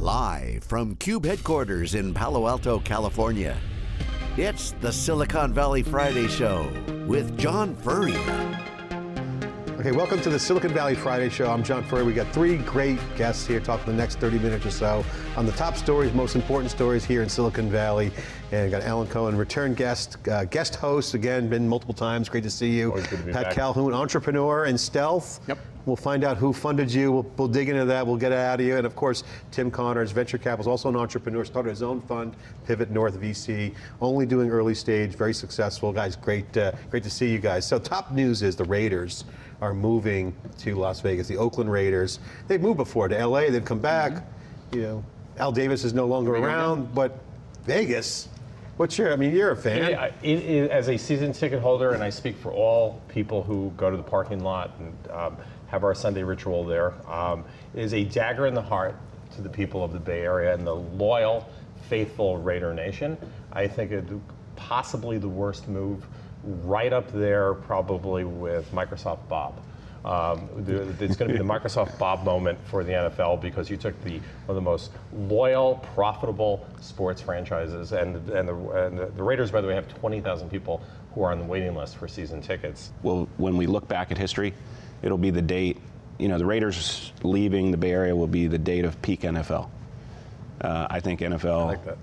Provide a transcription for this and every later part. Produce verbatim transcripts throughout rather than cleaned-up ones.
Live from CUBE headquarters in Palo Alto, California, it's the Silicon Valley Friday Show with John Furrier. Okay, welcome to the Silicon Valley Friday Show. I'm John Furrier. We got three great guests here talking the next thirty minutes or so on the top stories, most important stories here in Silicon Valley. And we got Alan Cohen, return guest, uh, guest host, again, been multiple times. Great to see you. Always good to be Pat back. Calhoun, entrepreneur in stealth. Yep. We'll find out who funded you. We'll, we'll dig into that. We'll get it out of you. And of course, Tim Connors, venture capital, is also an entrepreneur, started his own fund, Pivot North V C, only doing early stage, very successful. Guys, great, uh, great to see you guys. So top news is the Raiders are moving to Las Vegas, the Oakland Raiders. They've moved before to L A, they've come back. Mm-hmm. You know, Al Davis is no longer Raiders. around, but Vegas. What's your, I mean, you're a fan. It, it, it, as a season ticket holder, and I speak for all people who go to the parking lot and um, have our Sunday ritual there, um, is a dagger in the heart to the people of the Bay Area and the loyal, faithful Raider Nation. I think it possibly the worst move, right up there probably with Microsoft Bob. Um, it's going to be the Microsoft Bob moment for the N F L, because you took the one of the most loyal, profitable sports franchises, and and the, and the Raiders, by the way, have twenty thousand people who are on the waiting list for season tickets. Well, when we look back at history, it'll be the date. You know, the Raiders leaving the Bay Area will be the date of peak N F L. Uh, I think N F L. I like that.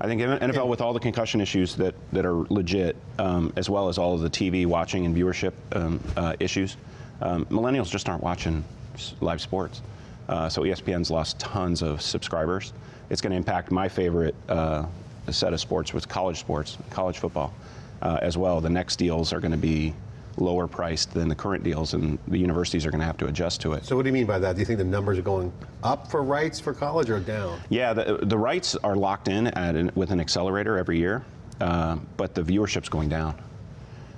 I think N F L, with all the concussion issues that that are legit, um, as well as all of the T V watching and viewership um, uh, issues. Um, millennials just aren't watching live sports. Uh, so E S P N's lost tons of subscribers. It's going to impact my favorite uh, set of sports, with college sports, college football, uh, as well. The next deals are going to be lower priced than the current deals, and the universities are going to have to adjust to it. So what do you mean by that? Do you think the numbers are going up for rights for college or down? Yeah, the, the rights are locked in at an, with an accelerator every year, uh, but the viewership's going down.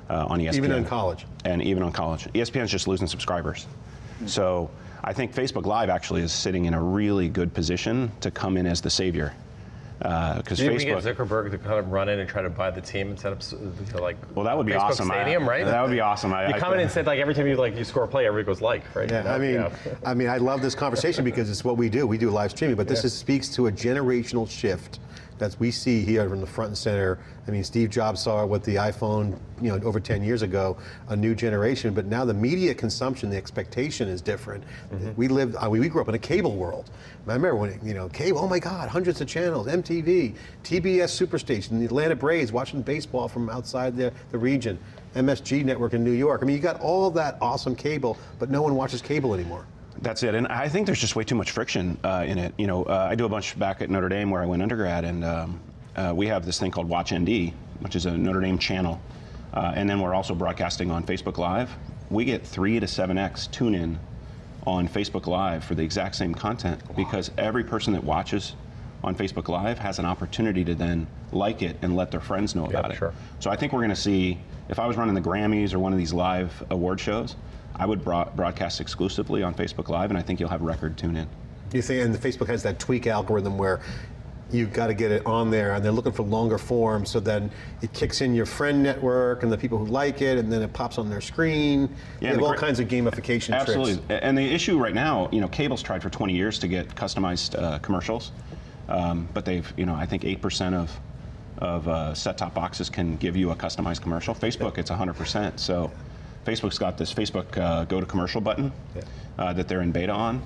Uh, on E S P N. Even in college. And even on college. E S P N's just losing subscribers. Mm-hmm. So I think Facebook Live actually is sitting in a really good position to come in as the savior. Because uh, Facebook. We get Zuckerberg to kind of run in and try to buy the team and set up to like. Well, that would be Facebook awesome. Stadium, I, right? That would be awesome. I, you I, come I, in and said like every time you like you score a play, everybody goes like, right? Yeah, you know? I mean, yeah. I mean, I love this conversation because it's what we do. We do live streaming, but this yeah. is, speaks to a generational shift that we see here from the front and center. I mean, Steve Jobs saw it with the iPhone, you know, over ten years ago, a new generation, but now the media consumption, the expectation is different. Mm-hmm. We lived, I mean, we grew up in a cable world. I remember when, you know, cable, oh my God, hundreds of channels, M T V, T B S Superstation, the Atlanta Braves, watching baseball from outside the, the region, M S G Network in New York. I mean, you got all that awesome cable, but no one watches cable anymore. That's it, and I think there's just way too much friction uh, in it. You know, uh, I do a bunch back at Notre Dame where I went undergrad, and um, uh, we have this thing called Watch N D, which is a Notre Dame channel, uh, and then we're also broadcasting on Facebook Live. We get three to seven X tune in on Facebook Live for the exact same content, wow. because every person that watches on Facebook Live has an opportunity to then like it and let their friends know about yeah, sure. it. So I think we're going to see, if I was running the Grammys or one of these live award shows, I would broad broadcast exclusively on Facebook Live, and I think you'll have record tune-in. You think, and Facebook has that tweak algorithm where you've got to get it on there, and they're looking for longer form, so then it kicks in your friend network and the people who like it, and then it pops on their screen. Yeah, they have all kinds of gamification absolutely. tricks. Absolutely, and the issue right now, you know, cable's tried for twenty years to get customized uh, commercials, um, but they've, you know, I think eight percent of of uh, set-top boxes can give you a customized commercial. Facebook, it's one hundred percent, so. Facebook's got this Facebook uh, go to commercial button yeah. uh, that they're in beta on.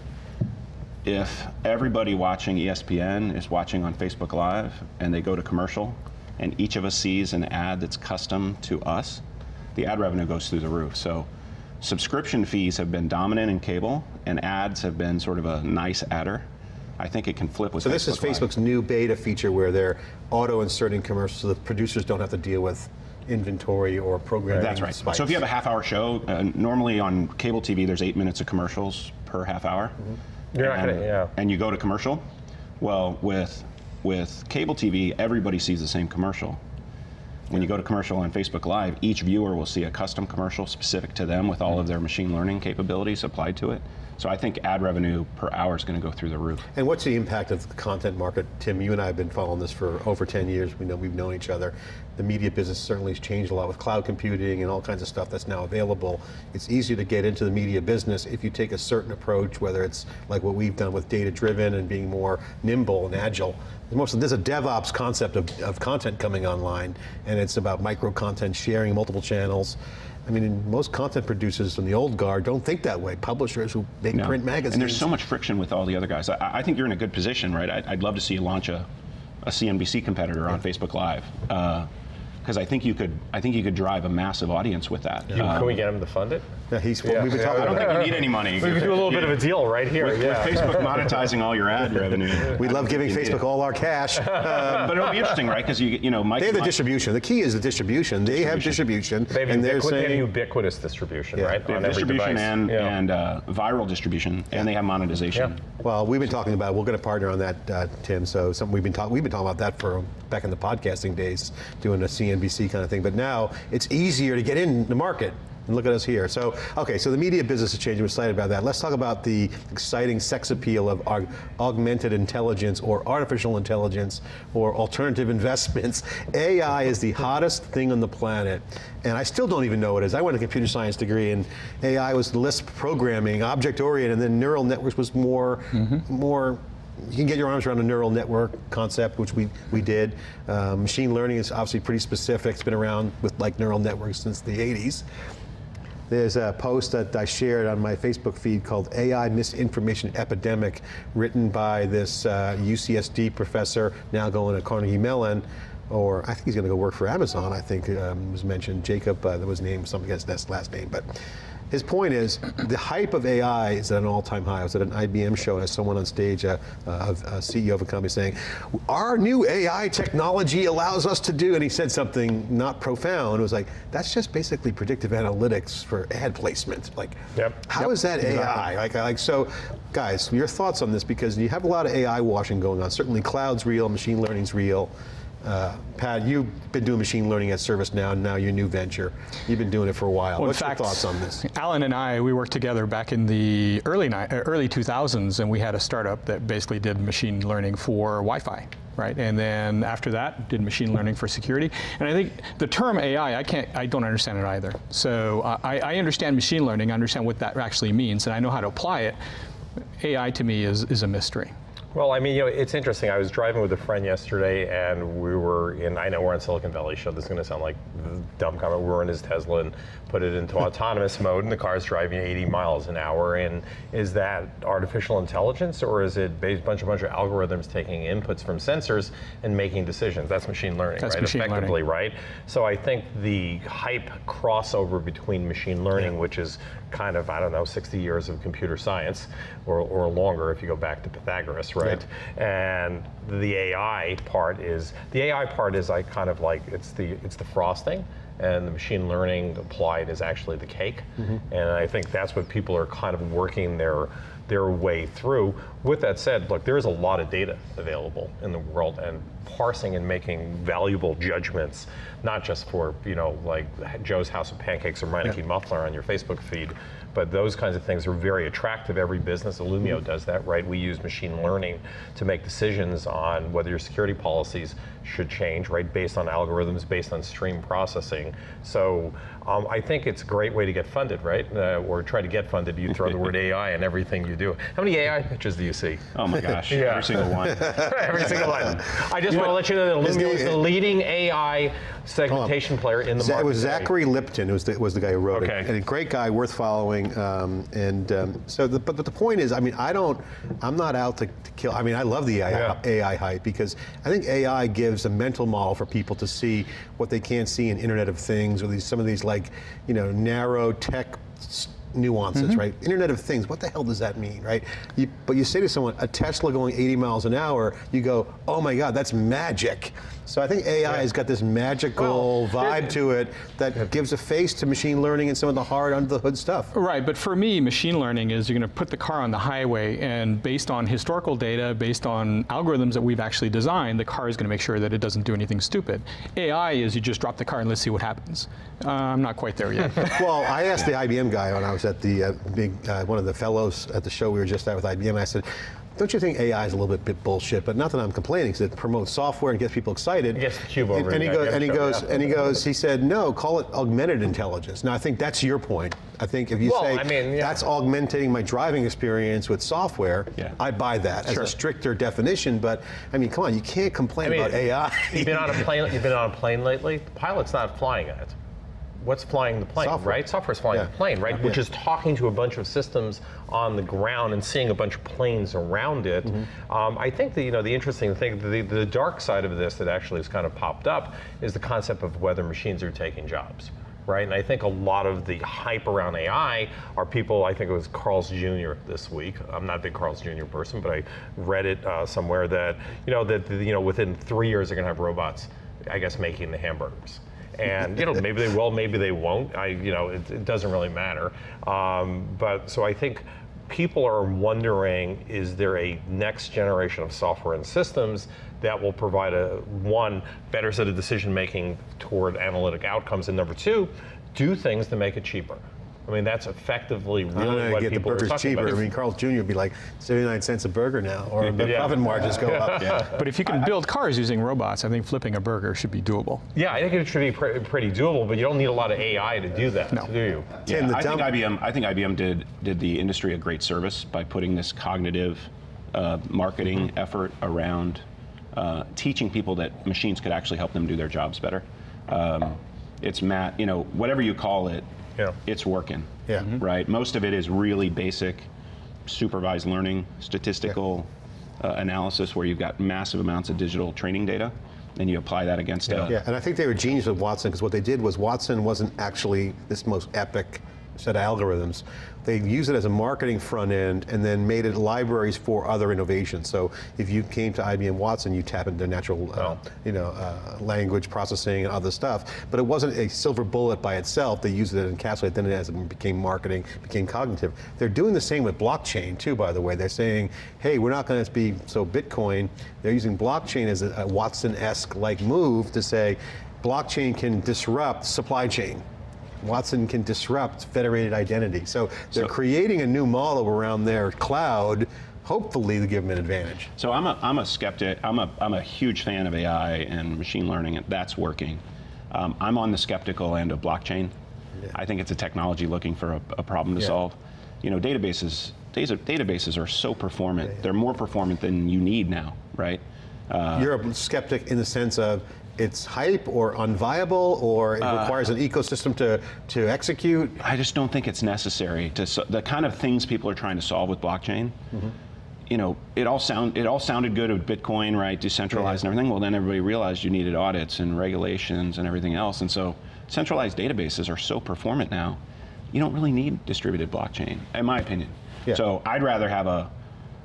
If everybody watching E S P N is watching on Facebook Live and they go to commercial and each of us sees an ad that's custom to us, the ad revenue goes through the roof. So subscription fees have been dominant in cable and ads have been sort of a nice adder. I think it can flip with Facebook. So this is Facebook's new beta feature where they're auto inserting commercials so that producers don't have to deal with inventory or programming. That's right. Spikes. So if you have a half hour show, uh, normally on cable T V there's eight minutes of commercials per half hour. Mm-hmm. You're and, not gonna, yeah. and you go to commercial. Well, with with cable T V, everybody sees the same commercial. When yeah. you go to commercial on Facebook Live, each viewer will see a custom commercial specific to them with all mm-hmm. of their machine learning capabilities applied to it. So I think ad revenue per hour is going to go through the roof. And what's the impact of the content market? Tim, you and I have been following this for over ten years. We know we've known each other. the media business certainly has changed a lot with cloud computing and all kinds of stuff that's now available. It's easier to get into the media business if you take a certain approach, whether it's like what we've done with data-driven and being more nimble and agile. There's a DevOps concept of, of content coming online, and it's about micro-content sharing, multiple channels. I mean, most content producers from the old guard don't think that way. Publishers who make no. print magazines. And there's so much friction with all the other guys. I, I think you're in a good position, right? I'd, I'd love to see you launch a, a C N B C competitor yeah. on Facebook Live. Uh, Because I think you could, I think you could drive a massive audience with that. Yeah. Um, can we get him to fund it? Yeah, he's. Yeah. We've been talking. I don't think you need any money. We could do a little yeah. bit of a deal right here. With, yeah. with Facebook monetizing all your ad revenue. We love giving Facebook all our cash. Um, but it'll be interesting, right? Because you, you know, Mike. They have the distribution. The key is the distribution. They distribution. have distribution. They have, and ubiqui saying, they have ubiquitous distribution, yeah. right? They have on distribution every device. and yeah. and uh, viral distribution, yeah. and they have monetization. Yeah. Well, we've been talking about. We're going to partner on that, uh, Tim. So something we've been talking. We've been talking about that for back in the podcasting days, doing a C N B C kind of thing, but now it's easier to get in the market. And look at us here. So, okay, so the media business is changing. We're excited about that. Let's talk about the exciting sex appeal of aug augmented intelligence or artificial intelligence or alternative investments. A I is the hottest thing on the planet. And I still don't even know what it is. I went to a computer science degree, and A I was Lisp programming, object-oriented, and then neural networks was more, mm-hmm. more you can get your arms around a neural network concept, which we, we did. Um, machine learning is obviously pretty specific. It's been around with like neural networks since the eighties. There's a post that I shared on my Facebook feed called A I Misinformation Epidemic, written by this uh, U C S D professor, now going to Carnegie Mellon, or I think he's going to go work for Amazon, I think um, was mentioned. Jacob, uh, that was named, something against that's last name, but. His point is, the hype of A I is at an all-time high. I was at an I B M show, and I had someone on stage, a, a, a C E O of a company, saying, our new A I technology allows us to do, and he said something not profound. It was like, that's just basically predictive analytics for ad placement. Like, yep. how yep. is that A I? Like, like, so, guys, your thoughts on this, because you have a lot of A I washing going on. Certainly cloud's real, machine learning's real. Uh, Pat, you've been doing machine learning at ServiceNow, and now your new venture. You've been doing it for a while. Well, What's in fact, your thoughts on this? Alan and I, we worked together back in the early, early two thousands, and we had a startup that basically did machine learning for Wi-Fi. Right, and then after that, did machine learning for security. And I think the term A I, I can't, I don't understand it either. So uh, I, I understand machine learning, I understand what that actually means, and I know how to apply it. A I to me is, is a mystery. Well, I mean, you know, it's interesting. I was driving with a friend yesterday, and we were in, I know we're on Silicon Valley Show, this is going to sound like a dumb comment, we were in his Tesla and put it into autonomous mode, and the car's driving eighty miles an hour, and is that artificial intelligence, or is it a bunch, a bunch of algorithms taking inputs from sensors and making decisions? That's machine learning, That's right? Machine Effectively, learning. right? So I think the hype crossover between machine learning, yeah. which is kind of, I don't know, sixty years of computer science, or, or longer if you go back to Pythagoras, right? Yeah. And the A I part is, the A I part is I kind of like, it's the, it's the frosting, and the machine learning applied is actually the cake. Mm-hmm. And I think that's what people are kind of working their, their way through. With that said, look, there is a lot of data available in the world, and parsing and making valuable judgments, not just for, you know, like Joe's House of Pancakes or Meineke yeah. Muffler on your Facebook feed, but those kinds of things are very attractive. Every business, Illumio does that, right? We use machine learning to make decisions on whether your security policies should change, right? Based on algorithms, based on stream processing. So um, I think it's a great way to get funded, right? Uh, or try to get funded, you throw the word A I in everything you do. How many A I pitches do you see? Oh my gosh, yeah. every single one. Every single one. I just you want know, to let you know that Illumio is the leading A I segmentation player in the market. It was Zachary Lipton who was the, was the guy who wrote okay. it. And a great guy, worth following. Um, and um, so, the, but, but the point is, I mean, I don't, I'm not out to, to kill, I mean, I love the A I, yeah. A I hype, because I think A I gives a mental model for people to see what they can't see in Internet of Things, or these, some of these like, you know, narrow tech nuances, mm-hmm. right? Internet of Things, what the hell does that mean, right? You, but you say to someone, a Tesla going eighty miles an hour, you go, oh my God, that's magic. So I think A I yeah. has got this magical well, vibe to it that yeah. gives a face to machine learning and some of the hard under the hood stuff. Right, but for me, machine learning is you're going to put the car on the highway, and based on historical data, based on algorithms that we've actually designed, the car is going to make sure that it doesn't do anything stupid. A I is you just drop the car and let's see what happens. Uh, I'm not quite there yet. Well, I asked the I B M guy when I was at the uh, big, uh, one of the fellows at the show we were just at with I B M, I said, Don't you think A I is a little bit, bit bullshit? But not that I'm complaining, because it promotes software and gets people excited. It gets the CUBE over. And, and, he, goes, and he goes, and he goes, he said, no, call it augmented intelligence. Now I think that's your point. I think if you well, say I mean, yeah. that's augmenting my driving experience with software, yeah. I buy that sure. as a stricter definition. But I mean, come on, you can't complain I mean, about A I. You've been on a plane. You've been on a plane lately. The pilot's not flying it. What's flying the plane, Software. right? Software's flying yeah. the plane, right? Yeah. Which is talking to a bunch of systems on the ground and seeing a bunch of planes around it. Mm-hmm. um, I think the you know the interesting thing, the, the dark side of this that actually has kind of popped up is the concept of whether machines are taking jobs, right? And I think a lot of the hype around A I are people, I think it was Carl's Junior this week. I'm not a big Carl's Junior person, but I read it uh, somewhere that you know that you know within three years they're going to have robots, I guess, making the hamburgers. And you know, maybe they will, maybe they won't. I, you know, it, it doesn't really matter. Um, but so I think people are wondering: is there a next generation of software and systems that will provide a one better set of decision making toward analytic outcomes, and number two, do things to make it cheaper? I mean, that's effectively really I know, what get people the are talking cheaper. about. I mean, Carl's Junior would be like seventy-nine cents a burger now, or the yeah. profit margins go up. Yeah. But if you can build cars using robots, I think flipping a burger should be doable. Yeah, I think it should be pre pretty doable, but you don't need a lot of A I to do that, no. do you? Yeah, yeah, I, think I B M, I think I B M did, did the industry a great service by putting this cognitive uh, marketing mm-hmm. effort around uh, teaching people that machines could actually help them do their jobs better. Um, it's Matt, you know, whatever you call it, Yeah. it's working, yeah. right? Most of it is really basic supervised learning, statistical yeah. uh, analysis where you've got massive amounts of digital training data and you apply that against it. Yeah. yeah, and I think they were genius with Watson because what they did was Watson wasn't actually this most epic set of algorithms. They use it as a marketing front end and then made it libraries for other innovations. So if you came to I B M Watson, you tap into their natural uh, oh. you know, uh, language processing and other stuff. But it wasn't a silver bullet by itself. They used it to encapsulate, then as it became marketing, became cognitive. They're doing the same with blockchain too, by the way. They're saying, hey, we're not going to be so Bitcoin. They're using blockchain as a, a Watson-esque like move to say, blockchain can disrupt supply chain. Watson can disrupt federated identity. So they're so, creating a new model around their cloud, hopefully to give them an advantage. So I'm a, I'm a skeptic, I'm a, I'm a huge fan of A I and machine learning, and that's working. Um, I'm on the skeptical end of blockchain. Yeah. I think it's a technology looking for a, a problem to yeah. solve. You know, databases, data, databases are so performant. Yeah, yeah. They're more performant than you need now, right? Uh, You're a skeptic in the sense of, it's hype or unviable or it uh, requires an ecosystem to, to execute? I just don't think it's necessary. To so, the kind of things people are trying to solve with blockchain, mm-hmm. you know, it all, sound, it all sounded good with Bitcoin, right, decentralized yeah. and everything. Well, then everybody realized you needed audits and regulations and everything else. And so centralized databases are so performant now, you don't really need distributed blockchain, in my opinion. Yeah. So I'd rather have a,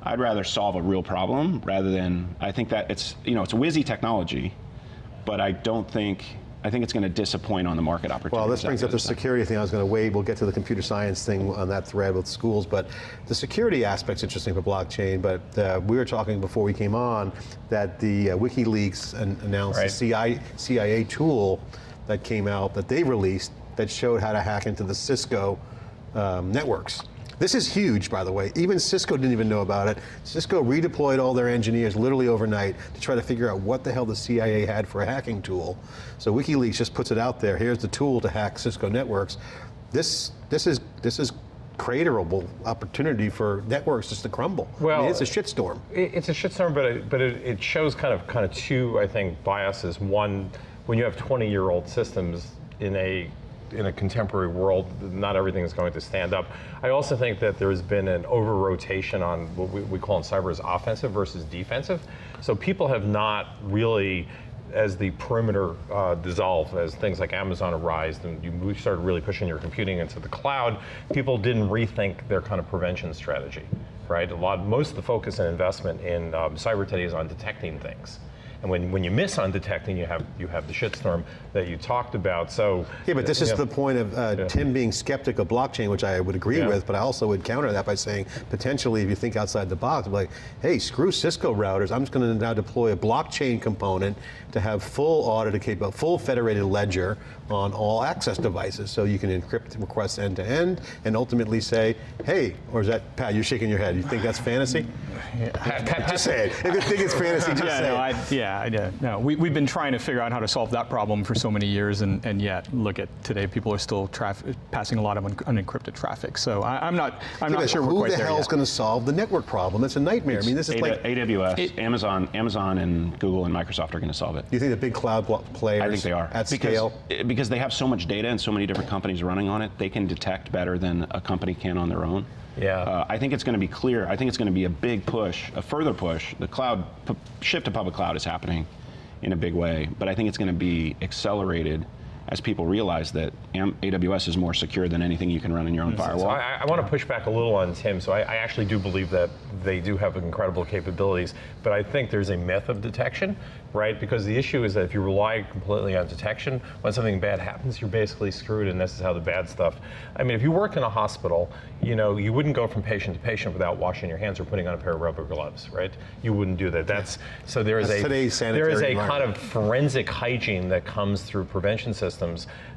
I'd rather solve a real problem rather than, I think that it's, you know, it's a whizzy technology, but I don't think, I think it's going to disappoint on the market opportunity. Well, this brings up the security thing I was going to wait. We'll get to the computer science thing on that thread with schools, but the security aspect's interesting for blockchain, but uh, we were talking before we came on that the uh, WikiLeaks an announced right. the C I A tool that came out, that they released, that showed how to hack into the Cisco um, networks. This is huge, by the way. Even Cisco didn't even know about it. Cisco redeployed all their engineers literally overnight to try to figure out what the hell the C I A had for a hacking tool. So WikiLeaks just puts it out there. Here's the tool to hack Cisco networks. This this is this is craterable opportunity for networks just to crumble. Well, I mean, it's a shitstorm. It's a shitstorm, but it, but it, it shows kind of kind of two, I think, biases. One, when you have twenty-year-old systems in a in a contemporary world, not everything is going to stand up. I also think that there's been an over-rotation on what we, we call in cyber is offensive versus defensive. So people have not really, as the perimeter uh, dissolved, as things like Amazon arise, and you started really pushing your computing into the cloud, people didn't rethink their kind of prevention strategy, right? A lot, most of the focus and investment in um, cyber today is on detecting things. And when, when you miss on detecting, you have you have the shitstorm that you talked about. So yeah, but this uh, is yeah. the point of uh, yeah. Tim being skeptic of blockchain, which I would agree yeah. with, but I also would counter that by saying potentially if you think outside the box, like, hey, screw Cisco routers, I'm just going to now deploy a blockchain component to have full audit, full federated ledger on all access devices, so you can encrypt requests end to end, and ultimately say, hey, or is that, Pat, you're shaking your head, you think that's fantasy? Yeah. Just say it. If you think it's fantasy, just yeah, say no, it. I, yeah, I yeah, no, we, we've been trying to figure out how to solve that problem for so many years, and, and yet, look at today, people are still traffic, passing a lot of unencrypted traffic, so I, I'm not, I'm yeah, not sure we're quite there yet. Who the hell's going to solve the network problem? It's a nightmare. It's I mean, this is like A W S, it, Amazon, Amazon and Google and Microsoft are going to solve it. Do you think the big cloud players I think they are. At because, scale? Because they have so much data and so many different companies running on it, they can detect better than a company can on their own. Yeah. Uh, I think it's going to be clear. I think it's going to be a big push, a further push. The cloud, shift to public cloud is happening in a big way, but I think it's going to be accelerated as people realize that A W S is more secure than anything you can run in your own firewall. So I, I want to push back a little on Tim, so I, I actually do believe that they do have incredible capabilities, but I think there's a myth of detection, right? Because the issue is that if you rely completely on detection, when something bad happens, you're basically screwed, and this is how the bad stuff. I mean, if you work in a hospital, you know, you wouldn't go from patient to patient without washing your hands or putting on a pair of rubber gloves, right? You wouldn't do that. That's, so there is, That's a, there is a kind of forensic hygiene that comes through prevention systems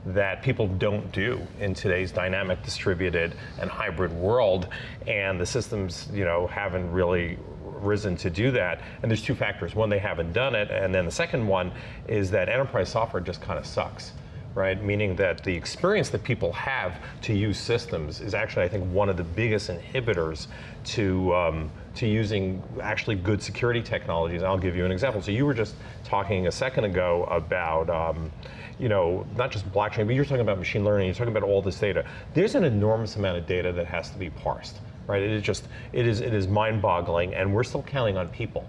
that people don't do in today's dynamic, distributed, and hybrid world, and the systems, you know, haven't really risen to do that. And there's two factors. One, they haven't done it, and then the second one is that enterprise software just kind of sucks, right? Meaning that the experience that people have to use systems is actually, I think, one of the biggest inhibitors to um, to using actually good security technologies. And I'll give you an example. So you were just talking a second ago about, um, you know, not just blockchain, but you're talking about machine learning, you're talking about all this data. There's an enormous amount of data that has to be parsed, right? It is just, it is, it is mind-boggling, and we're still counting on people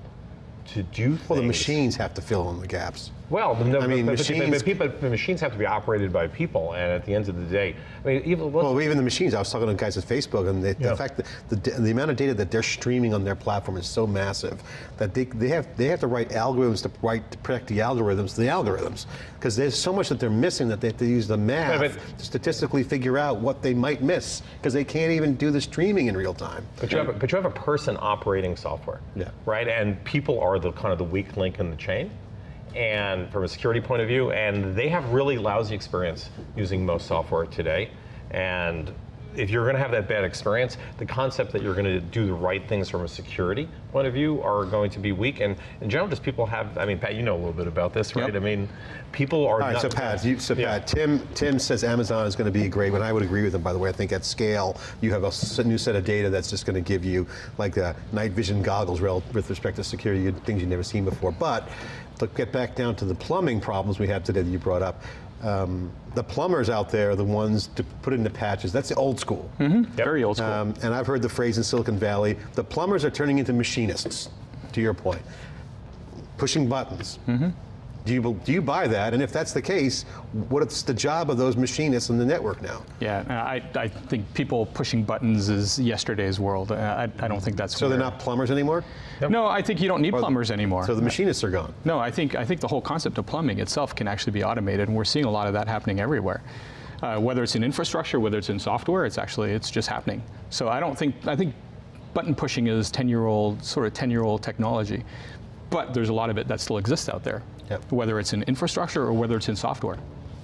to do things. Well, the machines have to fill in the gaps. Well, the, I mean, the, machines, the, people, the machines have to be operated by people, and at the end of the day, I mean, even well, even the machines. I was talking to guys at Facebook, and they, yeah. the fact that the, the amount of data that they're streaming on their platform is so massive that they they have they have to write algorithms to write to protect the algorithms, the algorithms, because there's so much that they're missing that they have to use the math but, but, to statistically figure out what they might miss, because they can't even do the streaming in real time. But you have a, but you have a person operating software, yeah, right, and people are the kind of the weak link in the chain, and from a security point of view, and they have really lousy experience using most software today. And if you're going to have that bad experience, the concept that you're going to do the right things from a security point of view are going to be weak. And in general, just people have, I mean, Pat, you know a little bit about this, right? Yep. I mean, people are All right, not- so Pat, you, so yeah. Pat Tim, Tim says Amazon is going to be a great one. I would agree with him, by the way. I think at scale, you have a new set of data that's just going to give you like the night vision goggles with respect to security, things you've never seen before. But to get back down to the plumbing problems we have today that you brought up, Um, the plumbers out there are the ones to put in the patches. That's the old school. Mm-hmm. Yep. Very old school. Um, and I've heard the phrase in Silicon Valley, the plumbers are turning into machinists, to your point. Pushing buttons. Mm-hmm. Do you, do you buy that? And if that's the case, what's the job of those machinists in the network now? Yeah, I, I think people pushing buttons is yesterday's world. I, I don't think that's So weird. They're not plumbers anymore? Yep. No, I think you don't need or plumbers anymore. So the machinists are gone? No, I think, I think the whole concept of plumbing itself can actually be automated, and we're seeing a lot of that happening everywhere. Uh, whether it's in infrastructure, whether it's in software, it's actually, it's just happening. So I don't think, I think button pushing is ten-year-old, sort of ten-year-old technology. But there's a lot of it that still exists out there, yep. whether it's in infrastructure or whether it's in software.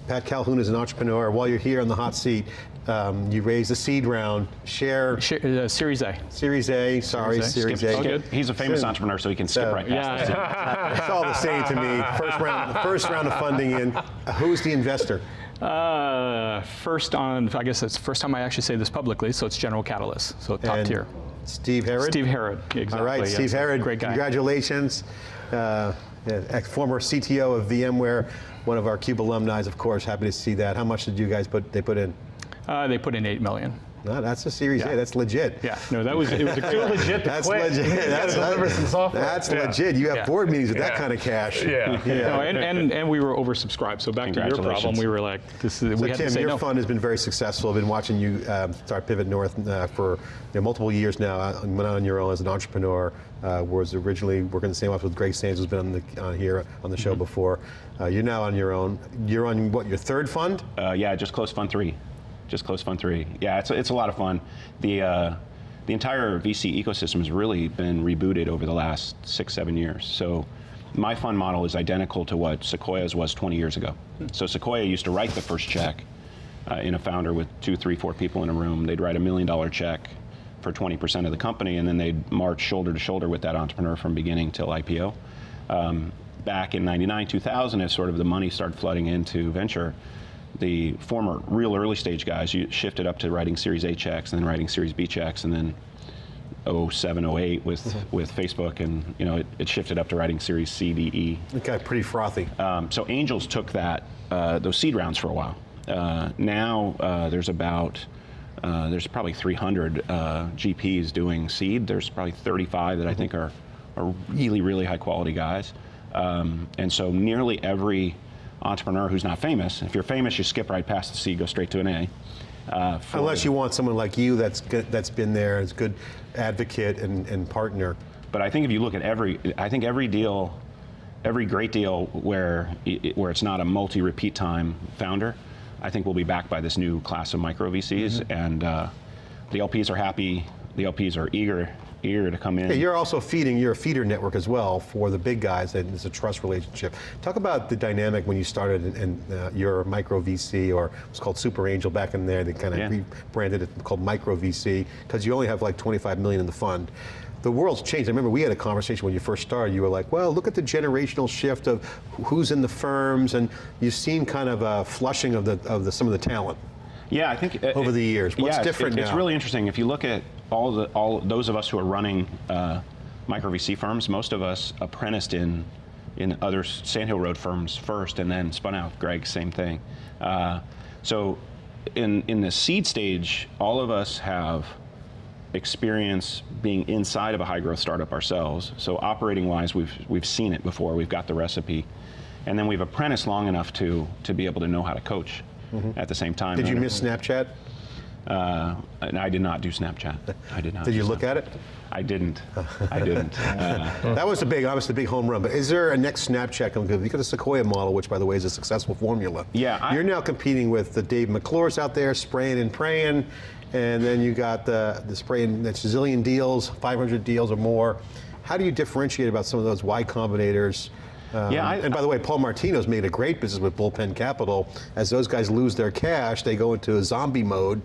Pat Calhoun is an entrepreneur. While you're here on the hot seat, um, you raised a seed round, share. share uh, Series A. Series A, sorry, Series A. Series A. Skip, he's a famous Soon. entrepreneur, so he can skip so, right past yeah. It's all the same to me. First round, first round of funding in. Uh, who's the investor? Uh, first on, I guess that's the first time I actually say this publicly, so it's General Catalyst, so top and tier. Steve Herrod? Steve Herrod, exactly. All right, yes. Steve Herrod, great guy. Congratulations. Uh, former C T O of VMware, one of our CUBE alumni, of course, happy to see that. How much did you guys put, they put in? Uh, they put in eight million. No, that's a Series yeah. A. That's legit. Yeah. No, that was it was a too legit to that's quit. Legit. That's legit. That's, not, that's yeah. legit. You have yeah. board meetings with yeah. that kind of cash. Yeah. yeah. No, and, and and we were oversubscribed. So back to your problem, we were like, this is. So we had Tim, to say your no. fund has been very successful. I've been watching you uh, start Pivot North uh, for you know, multiple years now. I went out on your own as an entrepreneur. Uh, was originally working in the same office with Greg Sands, who's been on the on here on the show mm-hmm. before. Uh, you're now on your own. You're on what, your third fund? Uh, yeah, I just closed fund three. Just closed fund three. Yeah, it's a, it's a lot of fun. The uh, the entire V C ecosystem has really been rebooted over the last six, seven years. So my fund model is identical to what Sequoia's was twenty years ago. So Sequoia used to write the first check uh, in a founder with two, three, four people in a room. They'd write a million dollar check for twenty percent of the company, and then they'd march shoulder to shoulder with that entrepreneur from beginning till I P O. Um, back in ninety-nine, two thousand, as sort of the money started flooding into venture, the former real early stage guys you shifted up to writing Series A checks and then writing Series B checks, and then oh seven, oh eight with, mm-hmm. with Facebook, and you know, it, it shifted up to writing Series C, D, E. It got pretty frothy. Um, so angels took that, uh, those seed rounds for a while. Uh, now uh, there's about, uh, there's probably three hundred uh, G Ps doing seed. There's probably thirty-five that mm-hmm. I think are, are really, really high quality guys. Um, and so nearly every entrepreneur who's not famous. If you're famous, you skip right past the C, go straight to an A. Uh, Unless you want someone like you that's good, that's been there, is a good advocate and, and partner. But I think if you look at every, I think every deal, every great deal where it, where it's not a multi-repeat time founder, I think we'll be backed by this new class of micro V Cs, mm-hmm. and uh, the L Ps are happy, the L Ps are eager. Eager to come in. Hey, you're also feeding, you're a feeder network as well for the big guys, and it's a trust relationship. Talk about the dynamic when you started in, in uh, your micro V C, or it was called Super Angel back in there, they kind of yeah. rebranded it called micro V C, because you only have like twenty-five million in the fund. The world's changed. I remember we had a conversation when you first started, you were like, well, look at the generational shift of who's in the firms, and you've seen kind of a flushing of the of the some of the talent. Yeah, I think over it, the years, what's yeah, different it, it's now? It's really interesting. If you look at all the all those of us who are running uh, micro V C firms, most of us apprenticed in in other Sandhill Road firms first, and then spun out. Greg, same thing. Uh, so, in in the seed stage, all of us have experience being inside of a high growth startup ourselves. So operating wise, we've we've seen it before. We've got the recipe, and then we've apprenticed long enough to to be able to know how to coach. Mm-hmm. At the same time. Did you miss Snapchat? Uh, and I did not do Snapchat. I did not. Did you look Snapchat. at it? I didn't. I didn't. Uh, that was the big, obviously the big home run. But is there a next Snapchat coming? Because the Sequoia model, which by the way is a successful formula. Yeah. I, You're now competing with the Dave McClure's out there spraying and praying, and then you got the the spraying that's a zillion deals, five hundred deals or more. How do you differentiate about some of those Y Combinators? Um, yeah, I, and by the way, Paul Martino's made a great business with Bullpen Capital. As those guys lose their cash, they go into a zombie mode,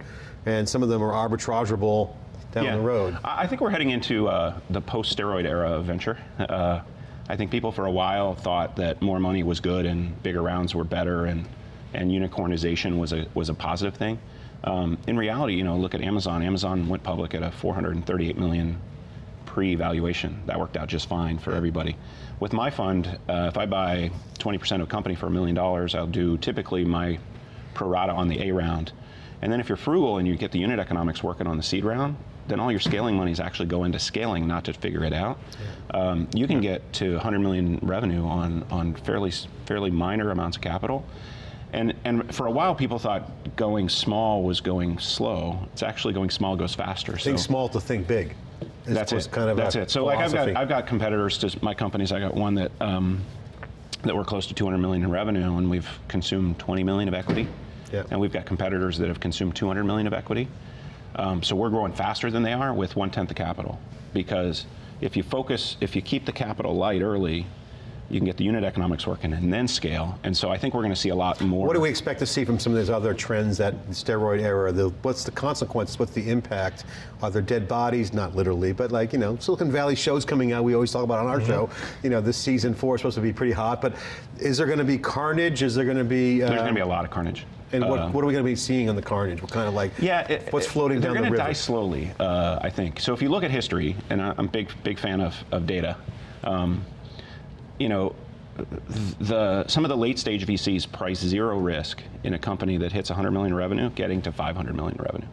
and some of them are arbitrageable down yeah. the road. I think we're heading into uh, the post-steroid era of venture. Uh, I think people for a while thought that more money was good and bigger rounds were better, and, and unicornization was a, was a positive thing. Um, in reality, you know, look at Amazon. Amazon went public at a four hundred thirty-eight million pre-valuation. That worked out just fine for everybody. With my fund, uh, if I buy twenty percent of a company for a million dollars, I'll do typically my pro rata on the A round. And then if you're frugal and you get the unit economics working on the seed round, then all your scaling monies actually go into scaling, not to figure it out. Um, you can get to one hundred million revenue on, on fairly, fairly minor amounts of capital. And, and for a while, people thought going small was going slow. It's actually going small goes faster. Think so. Small to think big. That's it. Kind of That's it. So like I've got I've got competitors to my companies. I got one that um, that we're close to two hundred million in revenue, and we've consumed twenty million of equity. Yeah. And we've got competitors that have consumed two hundred million of equity. Um, so we're growing faster than they are with one tenth the capital, because if you focus, if you keep the capital light early, you can get the unit economics working and then scale. And so I think we're going to see a lot more. What do we expect to see from some of those other trends, that steroid era? The, what's the consequence? What's the impact? Are there dead bodies? Not literally, but like, you know, Silicon Valley shows coming out, we always talk about on our mm-hmm. show. You know, this season four is supposed to be pretty hot, but is there going to be carnage? Is there going to be? Uh, There's going to be a lot of carnage. And what, um, what are we going to be seeing on the carnage? What kind of like, yeah, it, what's floating it, down the river? They're going to die slowly, uh, I think. So if you look at history, and I'm a big, big fan of, of data, um, you know, the some of the late stage V Cs price zero risk in a company that hits one hundred million revenue, getting to five hundred million revenue.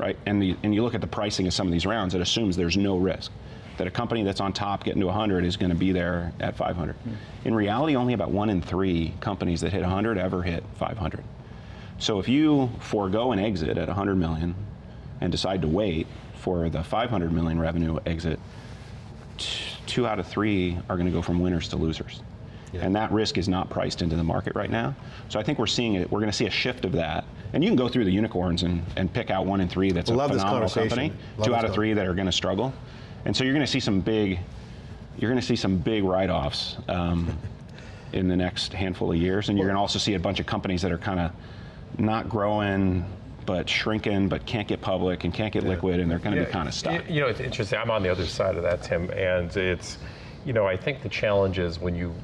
right? And, the, and you look at the pricing of some of these rounds, it assumes there's no risk. That a company that's on top getting to one hundred is going to be there at five hundred. Mm-hmm. In reality, only about one in three companies that hit one hundred ever hit five hundred. So if you forego an exit at one hundred million and decide to wait for the five hundred million revenue exit, two out of three are going to go from winners to losers. Yeah. And that risk is not priced into the market right now. So I think we're seeing it, we're going to see a shift of that. And you can go through the unicorns and, and pick out one in three that's well, a phenomenal company, love two out of three that are going to struggle. And so you're going to see some big, you're going to see some big write-offs um, in the next handful of years. And you're going to also see a bunch of companies that are kind of not growing, but shrinking, but can't get public and can't get liquid, and they're going to yeah, be kind of stuck. You know, it's interesting. I'm on the other side of that, Tim, and it's, you know, I think the challenge is when you,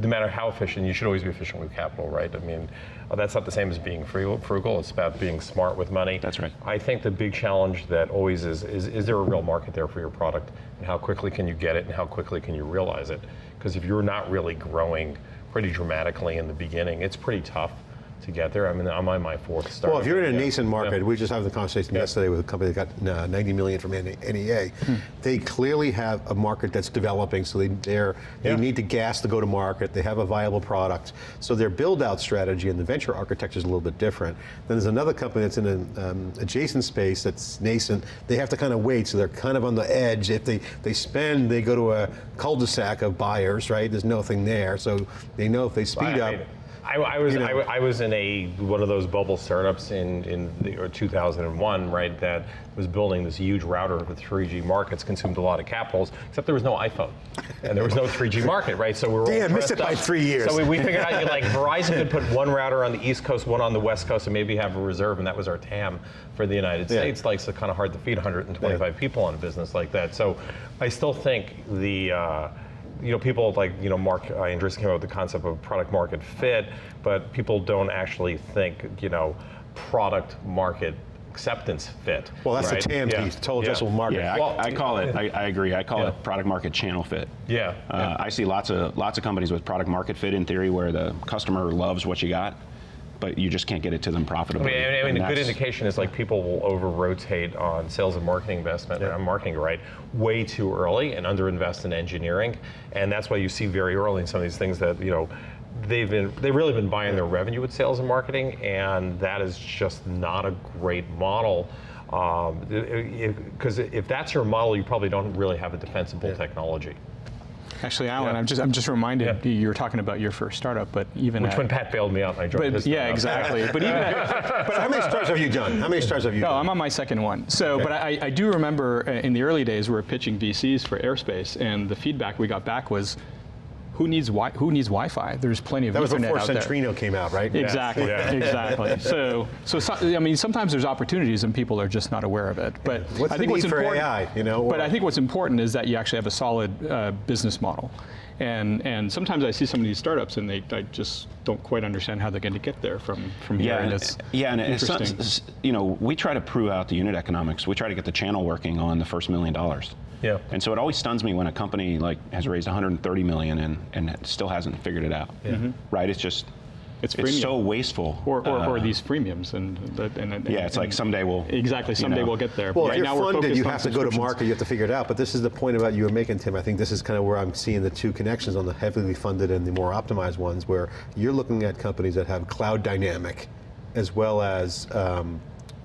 no matter how efficient, you should always be efficient with capital, right? I mean, that's not the same as being frugal. It's about being smart with money. That's right. I think the big challenge that always is, is, is there a real market there for your product, and how quickly can you get it, and how quickly can you realize it? Because if you're not really growing pretty dramatically in the beginning, it's pretty tough to get there. I mean, I'm on my fourth start. Well, if you're in a nascent market, yeah. we just had the conversation yeah. yesterday with a company that got ninety million from N E A. Hmm. They clearly have a market that's developing, so they they're, yeah. they need the gas to go to market. They have a viable product. So their build-out strategy and the venture architecture is a little bit different. Then there's another company that's in an um, adjacent space that's nascent. They have to kind of wait, so they're kind of on the edge. If they, they spend, they go to a cul-de-sac of buyers, right? There's nothing there, so they know if they speed up, I, I was you know. I, I was in a one of those bubble startups in in the, or two thousand one, right? That was building this huge router with three G markets, consumed a lot of capitals. Except there was no iPhone, and there was no three G market, right? So we were damn, all missed it up. by three years. So we, we figured out, you know, like Verizon could put one router on the East Coast, one on the West Coast, and maybe have a reserve, and that was our T A M for the United yeah. States. Like, so kind of hard to feed one hundred twenty-five yeah. people on a business like that. So I still think the. Uh, You know, people like, you know, Mark Andreessen came up with the concept of product market fit, but people don't actually think, you know, product market acceptance fit. Well, that's right? the T A M yeah. piece, total yeah. addressable market. Yeah, well, I, I call it, I, I agree, I call yeah. it product market channel fit. Yeah. Uh, yeah. I see lots of, lots of companies with product market fit in theory where the customer loves what you got, but you just can't get it to them profitably. I mean, I mean a good indication is like people will over-rotate on sales and marketing investment, yeah. and marketing, right, way too early and under-invest in engineering. And that's why you see very early in some of these things that, you know, they've been, they've really been buying their revenue with sales and marketing, and that is just not a great model. Um, because if, if that's your model, you probably don't really have a defensible yeah. technology. Actually, Alan, yeah. I'm just I'm just reminded yeah. you were talking about your first startup, but even which at, when Pat bailed me out, and I joined. But, yeah, exactly. But even at, but how many startups have you done? How many startups have you? No, done? I'm on my second one. So, okay. but I, I do remember in the early days we were pitching V Cs for Airspace, and the feedback we got back was, who needs Wi who needs Wi-Fi? There's plenty of internet out there. That was before Centrino came out, right? Exactly, yeah. exactly. So, so, so I mean, sometimes there's opportunities and people are just not aware of it. But what's I think the need what's for important, A I? You know, but I think what's important is that you actually have a solid uh, business model. And, and sometimes I see some of these startups and they I just don't quite understand how they're going to get there from, from here. Yeah, and it's yeah, and interesting. It's, you know, we try to prove out the unit economics. We try to get the channel working on the first million dollars. Yeah. And so it always stuns me when a company like has raised one hundred thirty million and, and still hasn't figured it out. Yeah. Mm-hmm. Right, it's just, It's, it's so wasteful. Or, or, uh, or these premiums. and, and, and Yeah, it's and like someday we'll. Exactly, someday you know. we'll get there. Well, right if you're now funded, you have to go to market, you have to figure it out. But this is the point about you were making, Tim. I think this is kind of where I'm seeing the two connections on the heavily funded and the more optimized ones, where you're looking at companies that have cloud dynamic, as well as um,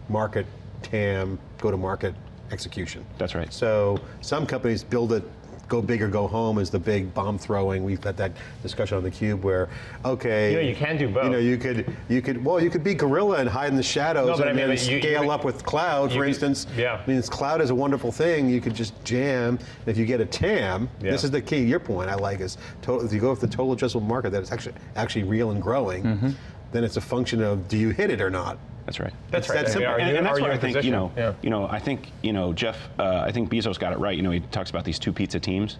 market, T A M, go to market execution. That's right. So some companies build it, go big or go home is the big bomb throwing. We've had that discussion on theCUBE where, okay. You know, you can do both. You know, you could, you could well, you could be guerrilla and hide in the shadows no, but and I mean, then you, scale you, up with cloud, for could, instance. Yeah. I mean, cloud is a wonderful thing. You could just jam. If you get a T A M, yeah. this is the key, your point I like is, total, if you go with the total addressable market that is actually, actually real and growing, mm-hmm. then it's a function of, do you hit it or not? That's right. That's right. That's and, and, you, and that's why I think, position? you know, yeah. you know, I think, you know, Jeff, uh, I think Bezos got it right. You know, he talks about these two pizza teams,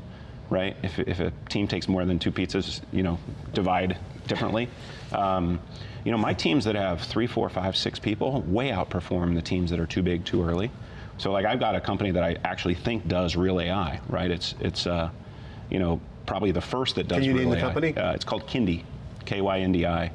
right? If, if a team takes more than two pizzas, you know, divide differently. Um, you know, my teams that have three, four, five, six people way outperform the teams that are too big too early. So like I've got a company that I actually think does real A I, right? It's, it's uh, you know, probably the first that does real A I. Can you name the company? Uh, it's called Kyndi, K Y N D I.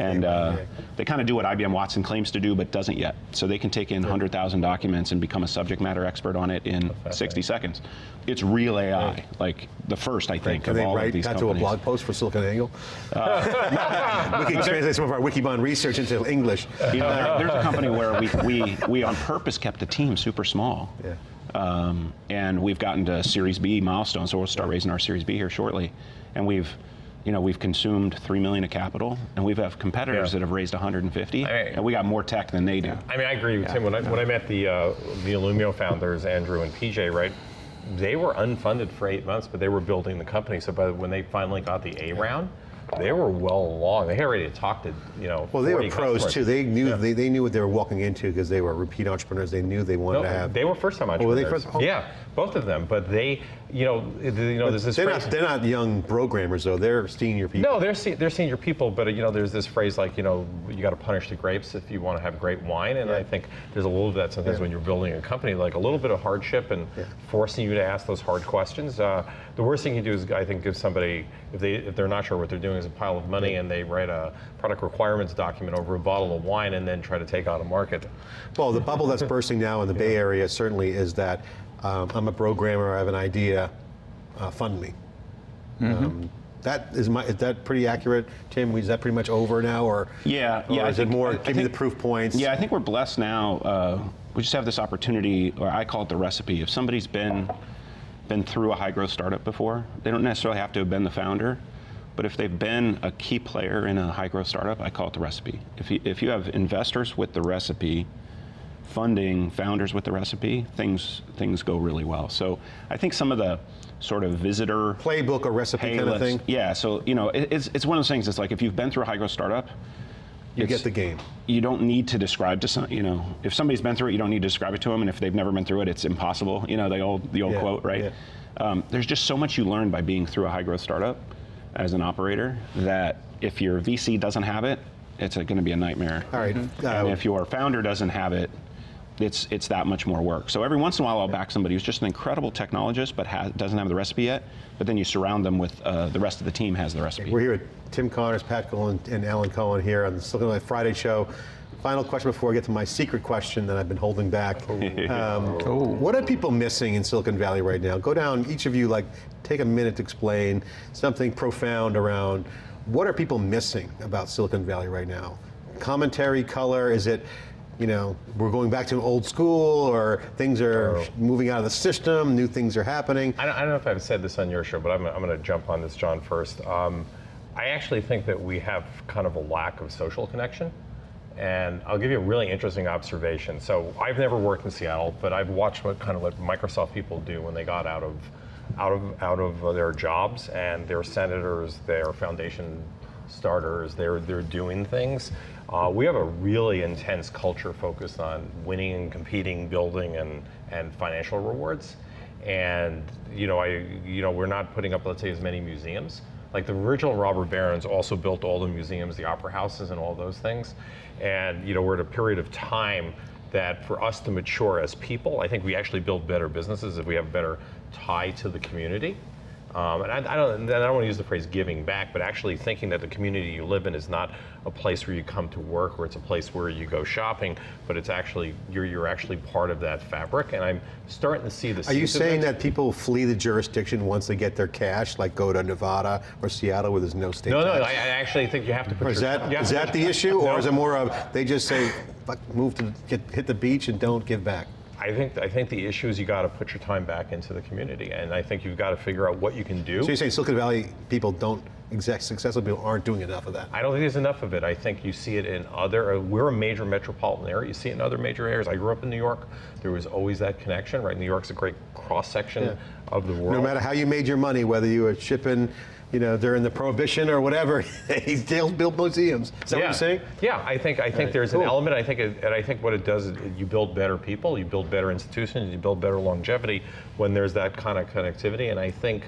And uh, they kind of do what I B M Watson claims to do, but doesn't yet. So they can take in one hundred thousand documents and become a subject matter expert on it in sixty seconds. It's real A I, right. like the first, I think, right. of all of these companies. Can they write that to a blog post for SiliconANGLE? Uh, we can translate some of our Wikibon research into English. You know, there, there's a company where we, we, we on purpose kept the team super small. Yeah. Um, and we've gotten to Series B milestone, so we'll start raising our Series B here shortly. And we've You know, we've consumed three million of capital, and we've have competitors yeah. that have raised one hundred fifty, I mean, and we got more tech than they do. I mean, I agree with yeah. Tim. When I, when I met the uh, the Illumio founders, Andrew and P J, right? They were unfunded for eight months, but they were building the company. So, by the, when they finally got the A round, they were well along. They had already talked to you know. Well, they were pros customers. too. They knew yeah. they, they knew what they were walking into because they were repeat entrepreneurs. They knew they wanted no, to have. They were first time entrepreneurs. Oh, were they first? Oh. Yeah. Both of them, but they, you know, you know, there's this they're phrase. Not, they're not young programmers, though. They're senior people. No, they're se they're senior people, but you know, there's this phrase like, you know, you got to punish the grapes if you want to have great wine, and yeah. I think there's a little of that sometimes yeah. when you're building a company, like a little bit of hardship and yeah. forcing you to ask those hard questions. Uh, the worst thing you do is, I think, give somebody if they if they're not sure what they're doing is a pile of money, yeah. and they write a product requirements document over a bottle of wine, and then try to take out a market. Well, the bubble that's bursting now in the yeah. Bay Area certainly is that. Um, I'm a programmer, I have an idea, uh, fund me. Mm-hmm. um, that is, my, is that pretty accurate, Tim? Is that pretty much over now? Or, yeah, or yeah, is I it think, more, I give think, me the proof points? Yeah, I think we're blessed now. Uh, we just have this opportunity, or I call it the recipe. If somebody's been, been through a high growth startup before, they don't necessarily have to have been the founder, but if they've been a key player in a high growth startup, I call it the recipe. If you, if you have investors with the recipe, funding founders with the recipe, things things go really well. So I think some of the sort of visitor playbook or recipe kind of thing. Yeah, so you know, it, it's it's one of those things. It's like if you've been through a high growth startup, you get the game. You don't need to describe to some. You know, if somebody's been through it, you don't need to describe it to them, and if they've never been through it, it's impossible. You know, the old the old yeah, quote, right? Yeah. Um, there's just so much you learn by being through a high growth startup as an operator that if your V C doesn't have it, it's going to be a nightmare. All right. Mm-hmm. And uh, if your founder doesn't have it, It's, it's that much more work. So every once in a while I'll back somebody who's just an incredible technologist but has, doesn't have the recipe yet, but then you surround them with uh, the rest of the team has the recipe. We're here with Tim Connors, Pat Cullen, and Alan Cohen here on the Silicon Valley Friday Show. Final question before I get to my secret question that I've been holding back. Um, what are people missing in Silicon Valley right now? Go down, each of you, like, take a minute to explain something profound around what are people missing about Silicon Valley right now? Commentary, color, is it, you know, we're going back to old school, or things are oh. moving out of the system, new things are happening? I don't, I don't know if I've said this on your show, but I'm, I'm going to jump on this, John, first. Um, I actually think that we have kind of a lack of social connection. And I'll give you a really interesting observation. So I've never worked in Seattle, but I've watched what kind of what Microsoft people do when they got out of, out of, out of their jobs, and their senators, their foundation starters, they're, they're doing things. Uh, we have a really intense culture focused on winning and competing, building, and and financial rewards. And you know, I you know, we're not putting up, let's say, as many museums. Like the original robber barons also built all the museums, the opera houses, and all those things. And you know, we're at a period of time that for us to mature as people, I think we actually build better businesses if we have a better tie to the community. Um, and I, I, don't, I don't want to use the phrase giving back, but actually thinking that the community you live in is not a place where you come to work or it's a place where you go shopping, but it's actually, you're, you're actually part of that fabric, and I'm starting to see the Are you saying that people flee the jurisdiction once they get their cash, like go to Nevada or Seattle where there's no state No, tax? No, I, I actually think you have to put or Is your, that, is that the issue, or no. is it more of, they just say, fuck, move to, get, hit the beach and don't give back? I think, I think the issue is you got to put your time back into the community, and I think you've got to figure out what you can do. So you're saying Silicon Valley people don't, successful people aren't doing enough of that? I don't think there's enough of it. I think you see it in other, we're a major metropolitan area, you see it in other major areas. I grew up in New York, there was always that connection, right? New York's a great cross-section yeah. of the world. No matter how you made your money, whether you were shipping, you know, during the Prohibition or whatever, he still built museums. Is that yeah. what you're saying? Yeah, I think I think right. there's cool. an element. I think, it, and I think what it does is you build better people, you build better institutions, you build better longevity when there's that kind of connectivity. And I think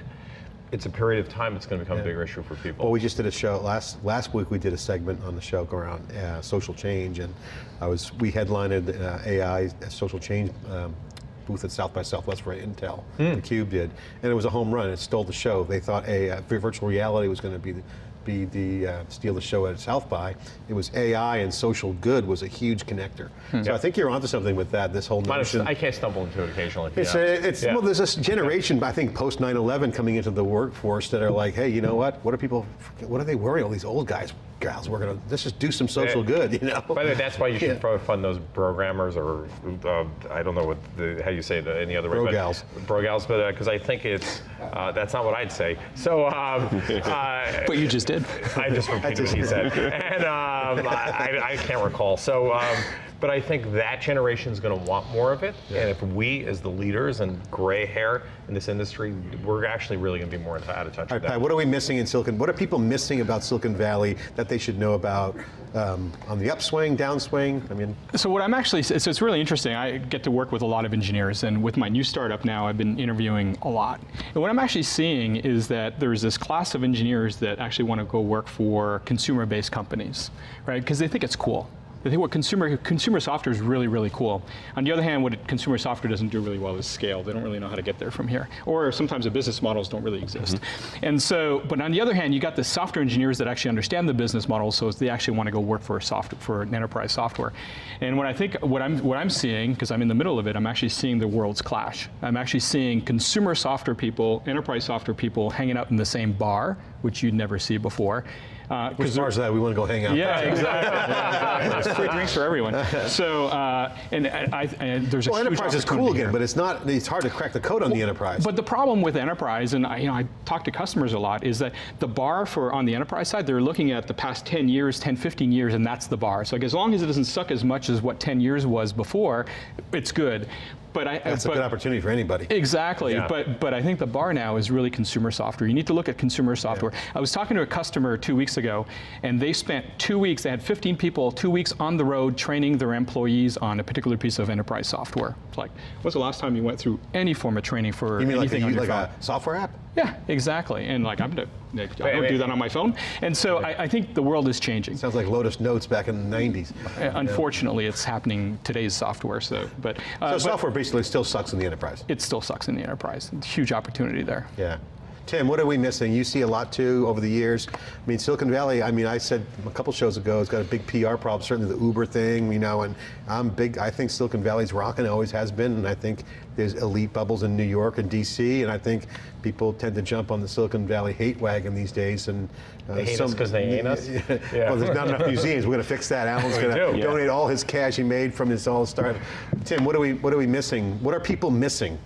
it's a period of time it's going to become yeah. a bigger issue for people. Well, we just did a show last last week. We did a segment on the show around uh, social change, and I was we headlined uh, A I social change. Um, booth at South by Southwest for Intel, mm. the CUBE did. And it was a home run, it stole the show. They thought a, a virtual reality was going to be the, be the uh, steal the show at South by. It was A I and social good was a huge connector. Hmm. So yeah. I think you're onto something with that. This whole notion. I can't stumble into it occasionally. It's, yeah. a, it's yeah. well, there's this generation, yeah. I think, post nine eleven coming into the workforce that are like, hey, you know what? What are people? What are they worrying? All these old guys, gals, we're gonna let's just do some social yeah. good. You know. By the way, that's why you should yeah. probably fund those programmers or uh, I don't know what the, how you say it any other bro way. Brogals. Brogals, but because uh, I think it's uh, that's not what I'd say. So. Um, uh, but you just did. I just repeated what he said, and um, I, I can't recall. So, um, but I think that generation is going to want more of it, yeah. and if we, as the leaders and gray hair in this industry, we're actually really going to be more out of touch with that. Pat, what are we missing in Silicon? What are people missing about Silicon Valley that they should know about um, on the upswing, downswing? I mean, so what I'm actually so it's really interesting. I get to work with a lot of engineers, and with my new startup now, I've been interviewing a lot. And what I'm actually seeing is that there's this class of engineers that actually want to go work for consumer-based companies, right? Because they think it's cool. They think what consumer consumer software is really, really cool. On the other hand, what consumer software doesn't do really well is scale. They don't really know how to get there from here. Or sometimes the business models don't really exist. Mm-hmm. And so, but on the other hand, you got the software engineers that actually understand the business model, so they actually want to go work for a soft, for an enterprise software. And when I think what I'm what I'm seeing, because I'm in the middle of it, I'm actually seeing the worlds clash. I'm actually seeing consumer software people, enterprise software people hanging out in the same bar, which you'd never see before. Uh, Which bars that we want to go hang out. Yeah, exactly. It's free drinks for everyone. So, uh, and, and, I, and there's well, a huge enterprise is cool again, here. But it's not. It's hard to crack the code on well, the enterprise. But the problem with enterprise, and I, you know, I talk to customers a lot, is that the bar for on the enterprise side, they're looking at the past ten years, ten, fifteen years, and that's the bar. So, like, as long as it doesn't suck as much as what ten years was before, it's good. But I, That's but, a good opportunity for anybody. Exactly, yeah. but but I think the bar now is really consumer software. You need to look at consumer software. Yeah. I was talking to a customer two weeks ago, and they spent two weeks, they had fifteen people, two weeks on the road training their employees on a particular piece of enterprise software. It's like, what's the last time you went through any form of training for anything on your phone? You mean like, a, like a software app? Yeah, exactly, and like, I'm gonna, I don't do that on my phone. And so I, I think the world is changing. Sounds like Lotus Notes back in the nineties. Unfortunately, yeah. it's happening today's software, so. But, uh, so software but basically still sucks in the enterprise. It still sucks in the enterprise. Huge opportunity there. Yeah. Tim, what are we missing? You see a lot too over the years. I mean, Silicon Valley, I mean, I said a couple shows ago, it's got a big P R problem, certainly the Uber thing, you know, and I'm big, I think Silicon Valley's rocking, always has been, and I think there's elite bubbles in New York and D C, and I think people tend to jump on the Silicon Valley hate wagon these days. And uh, they hate some, us because they hate us? Yeah. Well, there's not enough museums, we're going to fix that. Alan's going to do. donate yeah. all his cash he made from his all startup. Tim, what are we, what are we missing? What are people missing?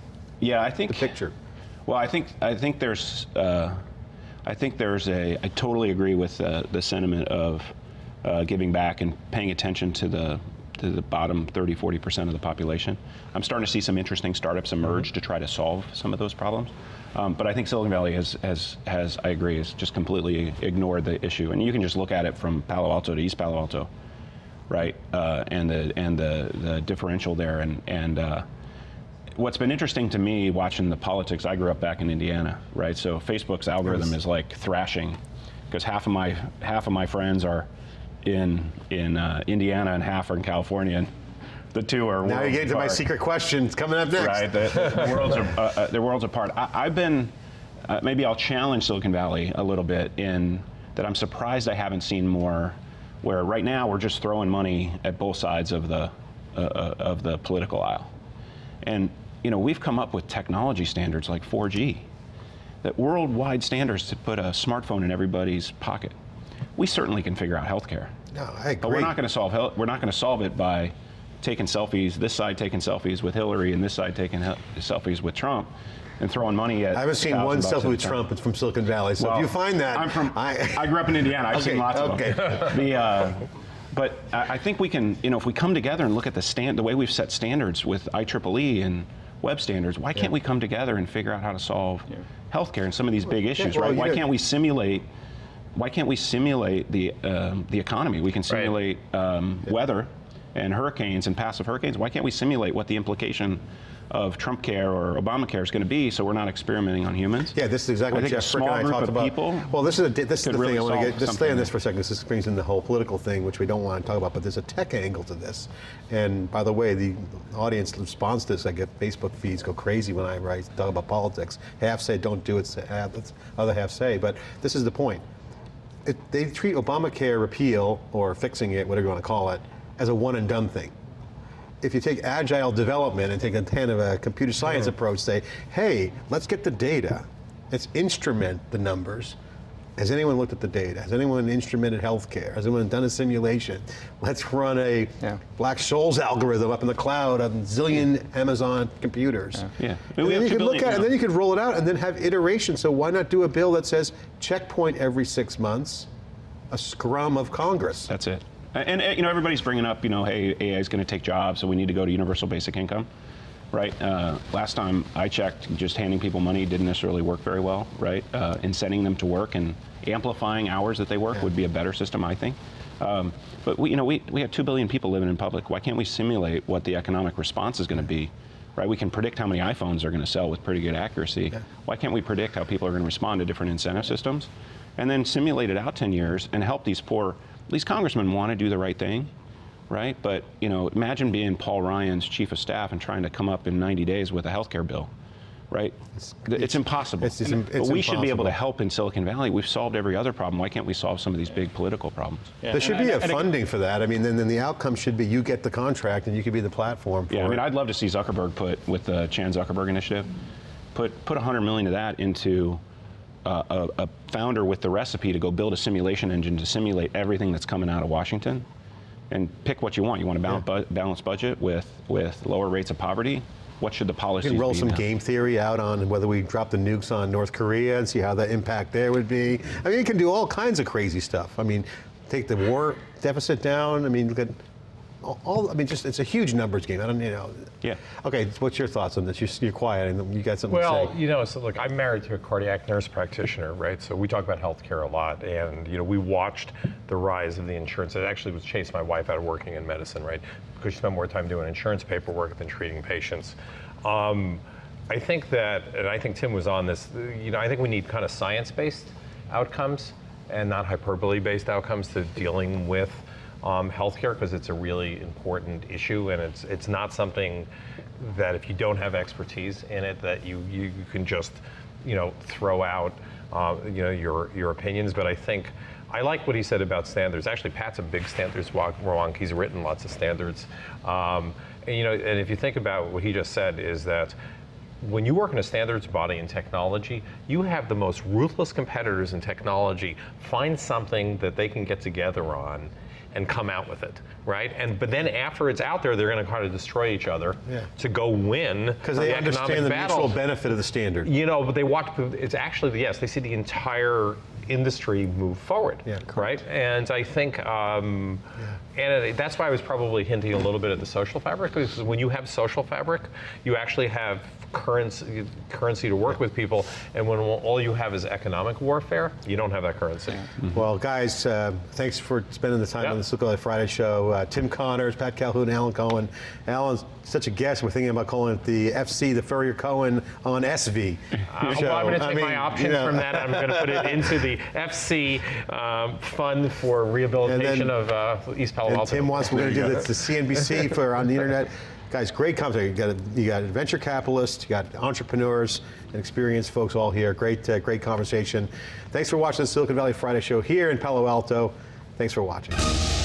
Yeah, I think the picture. Well, I think I think there's uh, I think there's a I totally agree with uh, the sentiment of uh, giving back and paying attention to the to the bottom thirty, forty percent of the population. I'm starting to see some interesting startups emerge mm-hmm. to try to solve some of those problems. Um, but I think Silicon Valley has, has, has I agree, has just completely ignored the issue. And you can just look at it from Palo Alto to East Palo Alto, right? Uh, and the and the the differential there and and. Uh, What's been interesting to me watching the politics, I grew up back in Indiana, right? So Facebook's algorithm is like thrashing, because half of my half of my friends are in in uh, Indiana and half are in California, and the two are now you get to my secret question. It's coming up next. Right, the, the worlds are uh, the worlds apart. I, I've been uh, maybe I'll challenge Silicon Valley a little bit in that I'm surprised I haven't seen more. Where right now we're just throwing money at both sides of the uh, uh, of the political aisle, and you know, we've come up with technology standards like four G, that worldwide standards to put a smartphone in everybody's pocket. We certainly can figure out healthcare. No, I agree. But we're not going to solve health. We're not going to solve it by taking selfies. This side taking selfies with Hillary, and this side taking selfies with Trump, and throwing money at. I haven't seen one selfie with Trump. It's from Silicon Valley. So well, if you find that, I'm from. I, I grew up in Indiana. I've okay, seen lots okay. of them. the, uh, but I, I think we can. You know, if we come together and look at the stand, the way we've set standards with I triple E and web standards, why can't yeah. we come together and figure out how to solve yeah. healthcare and some of these well, big issues, yeah, well, right? Why can't we simulate, why can't we simulate the, um, the economy? We can simulate right. um, yeah. weather and hurricanes and passive hurricanes. Why can't we simulate what the implication of Trump care or Obamacare is going to be, so we're not experimenting on humans? Yeah, this is exactly what Jeff Frick and I talked about. People well, this is, a, this is the really thing I want to get, just stay on this for a second, because this brings in the whole political thing, which we don't want to talk about, but there's a tech angle to this. And by the way, the audience responds to this, I get Facebook feeds go crazy when I write, talk about politics. Half say don't do it, half, the other half say, but this is the point. it, they treat Obamacare repeal, or fixing it, whatever you want to call it, as a one and done thing. If you take agile development and take a kind of a computer science mm. approach, say, hey, let's get the data, let's instrument the numbers. Has anyone looked at the data? Has anyone instrumented healthcare? Has anyone done a simulation? Let's run a yeah. Black Scholes algorithm up in the cloud on zillion yeah. Amazon computers. Yeah. yeah. And then you could look at it, and then you could roll it out and then have iteration. So why not do a bill that says checkpoint every six months, a scrum of Congress? That's it. And, and you know, everybody's bringing up, you know, hey, A I is going to take jobs, so we need to go to universal basic income. Right. Uh, last time I checked, just handing people money didn't necessarily work very well. Right. Uh, incenting them to work and amplifying hours that they work yeah. would be a better system, I think. Um, but we, you know, we we have two billion people living in public. Why can't we simulate what the economic response is going to be? Right. We can predict how many iPhones are going to sell with pretty good accuracy. Yeah. Why can't we predict how people are going to respond to different incentive systems, and then simulate it out ten years and help these poor? These congressmen want to do the right thing. Right, but you know, imagine being Paul Ryan's chief of staff and trying to come up in ninety days with a healthcare bill, right? It's, it's, it's impossible. It's, it's, it's but we impossible. should be able to help in Silicon Valley. We've solved every other problem. Why can't we solve some of these big political problems? Yeah. There should and, be and, a and, funding and, for that. I mean, then, then the outcome should be you get the contract and you could be the platform for yeah, it. I mean, I'd love to see Zuckerberg put, with the Chan Zuckerberg Initiative, put, put one hundred million of that into uh, a, a founder with the recipe to go build a simulation engine to simulate everything that's coming out of Washington. And pick what you want. You want to balance, yeah. bu balance budget with, with lower rates of poverty. What should the policies be? You can roll some now? game theory out on whether we drop the nukes on North Korea and see how that impact there would be. I mean, you can do all kinds of crazy stuff. I mean, take the war deficit down. I mean, look at all, I mean, just it's a huge numbers game. I don't, you know. Yeah. Okay, what's your thoughts on this? You're, you're quiet and you got something well, to say. Well, you know, so look, I'm married to a cardiac nurse practitioner, right? So we talk about healthcare a lot, and you know, we watched the rise of the insurance. It actually was chased my wife out of working in medicine, right? Because she spent more time doing insurance paperwork than treating patients. Um, I think that, and I think Tim was on this, you know, I think we need kind of science-based outcomes and not hyperbole-based outcomes to dealing with Um, healthcare, because it's a really important issue, and it's it's not something that if you don't have expertise in it that you you, you can just you know throw out uh, you know your your opinions. But I think I like what he said about standards. Actually, Pat's a big standards wonk. He's written lots of standards, um, and you know. And if you think about what he just said, is that when you work in a standards body in technology, you have the most ruthless competitors in technology find something that they can get together on and come out with it, right? And but then after it's out there, they're going to kind of destroy each other yeah. to go win. Because they the understand the battle. mutual benefit of the standard. You know, but they watch. It's actually yes, they see the entire industry move forward. Yeah, correct. Right? And I think, um, yeah. and it, that's why I was probably hinting a little bit at the social fabric, because when you have social fabric, you actually have currency currency to work yeah. with people. And when all you have is economic warfare, you don't have that currency. Yeah. Mm-hmm. Well, guys, uh, thanks for spending the time yeah. on the Silicon Valley Friday Show. Uh, Tim Connors, Pat Calhoun, Alan Cohen. Alan's such a guest. We're thinking about calling it the F C, the Furrier Cohen on S V. Uh, well, I'm going to take I mean, my options you know. from that. I'm going to put it into the F C um, fund for rehabilitation then, of uh, East Palo Alto. And Tim wants we're going to do this, the C N B C for on the internet. Guys, great conversation. You got a, you got venture capitalists, you got entrepreneurs, and experienced folks all here. Great, uh, great conversation. Thanks for watching the Silicon Valley Friday Show here in Palo Alto. Thanks for watching.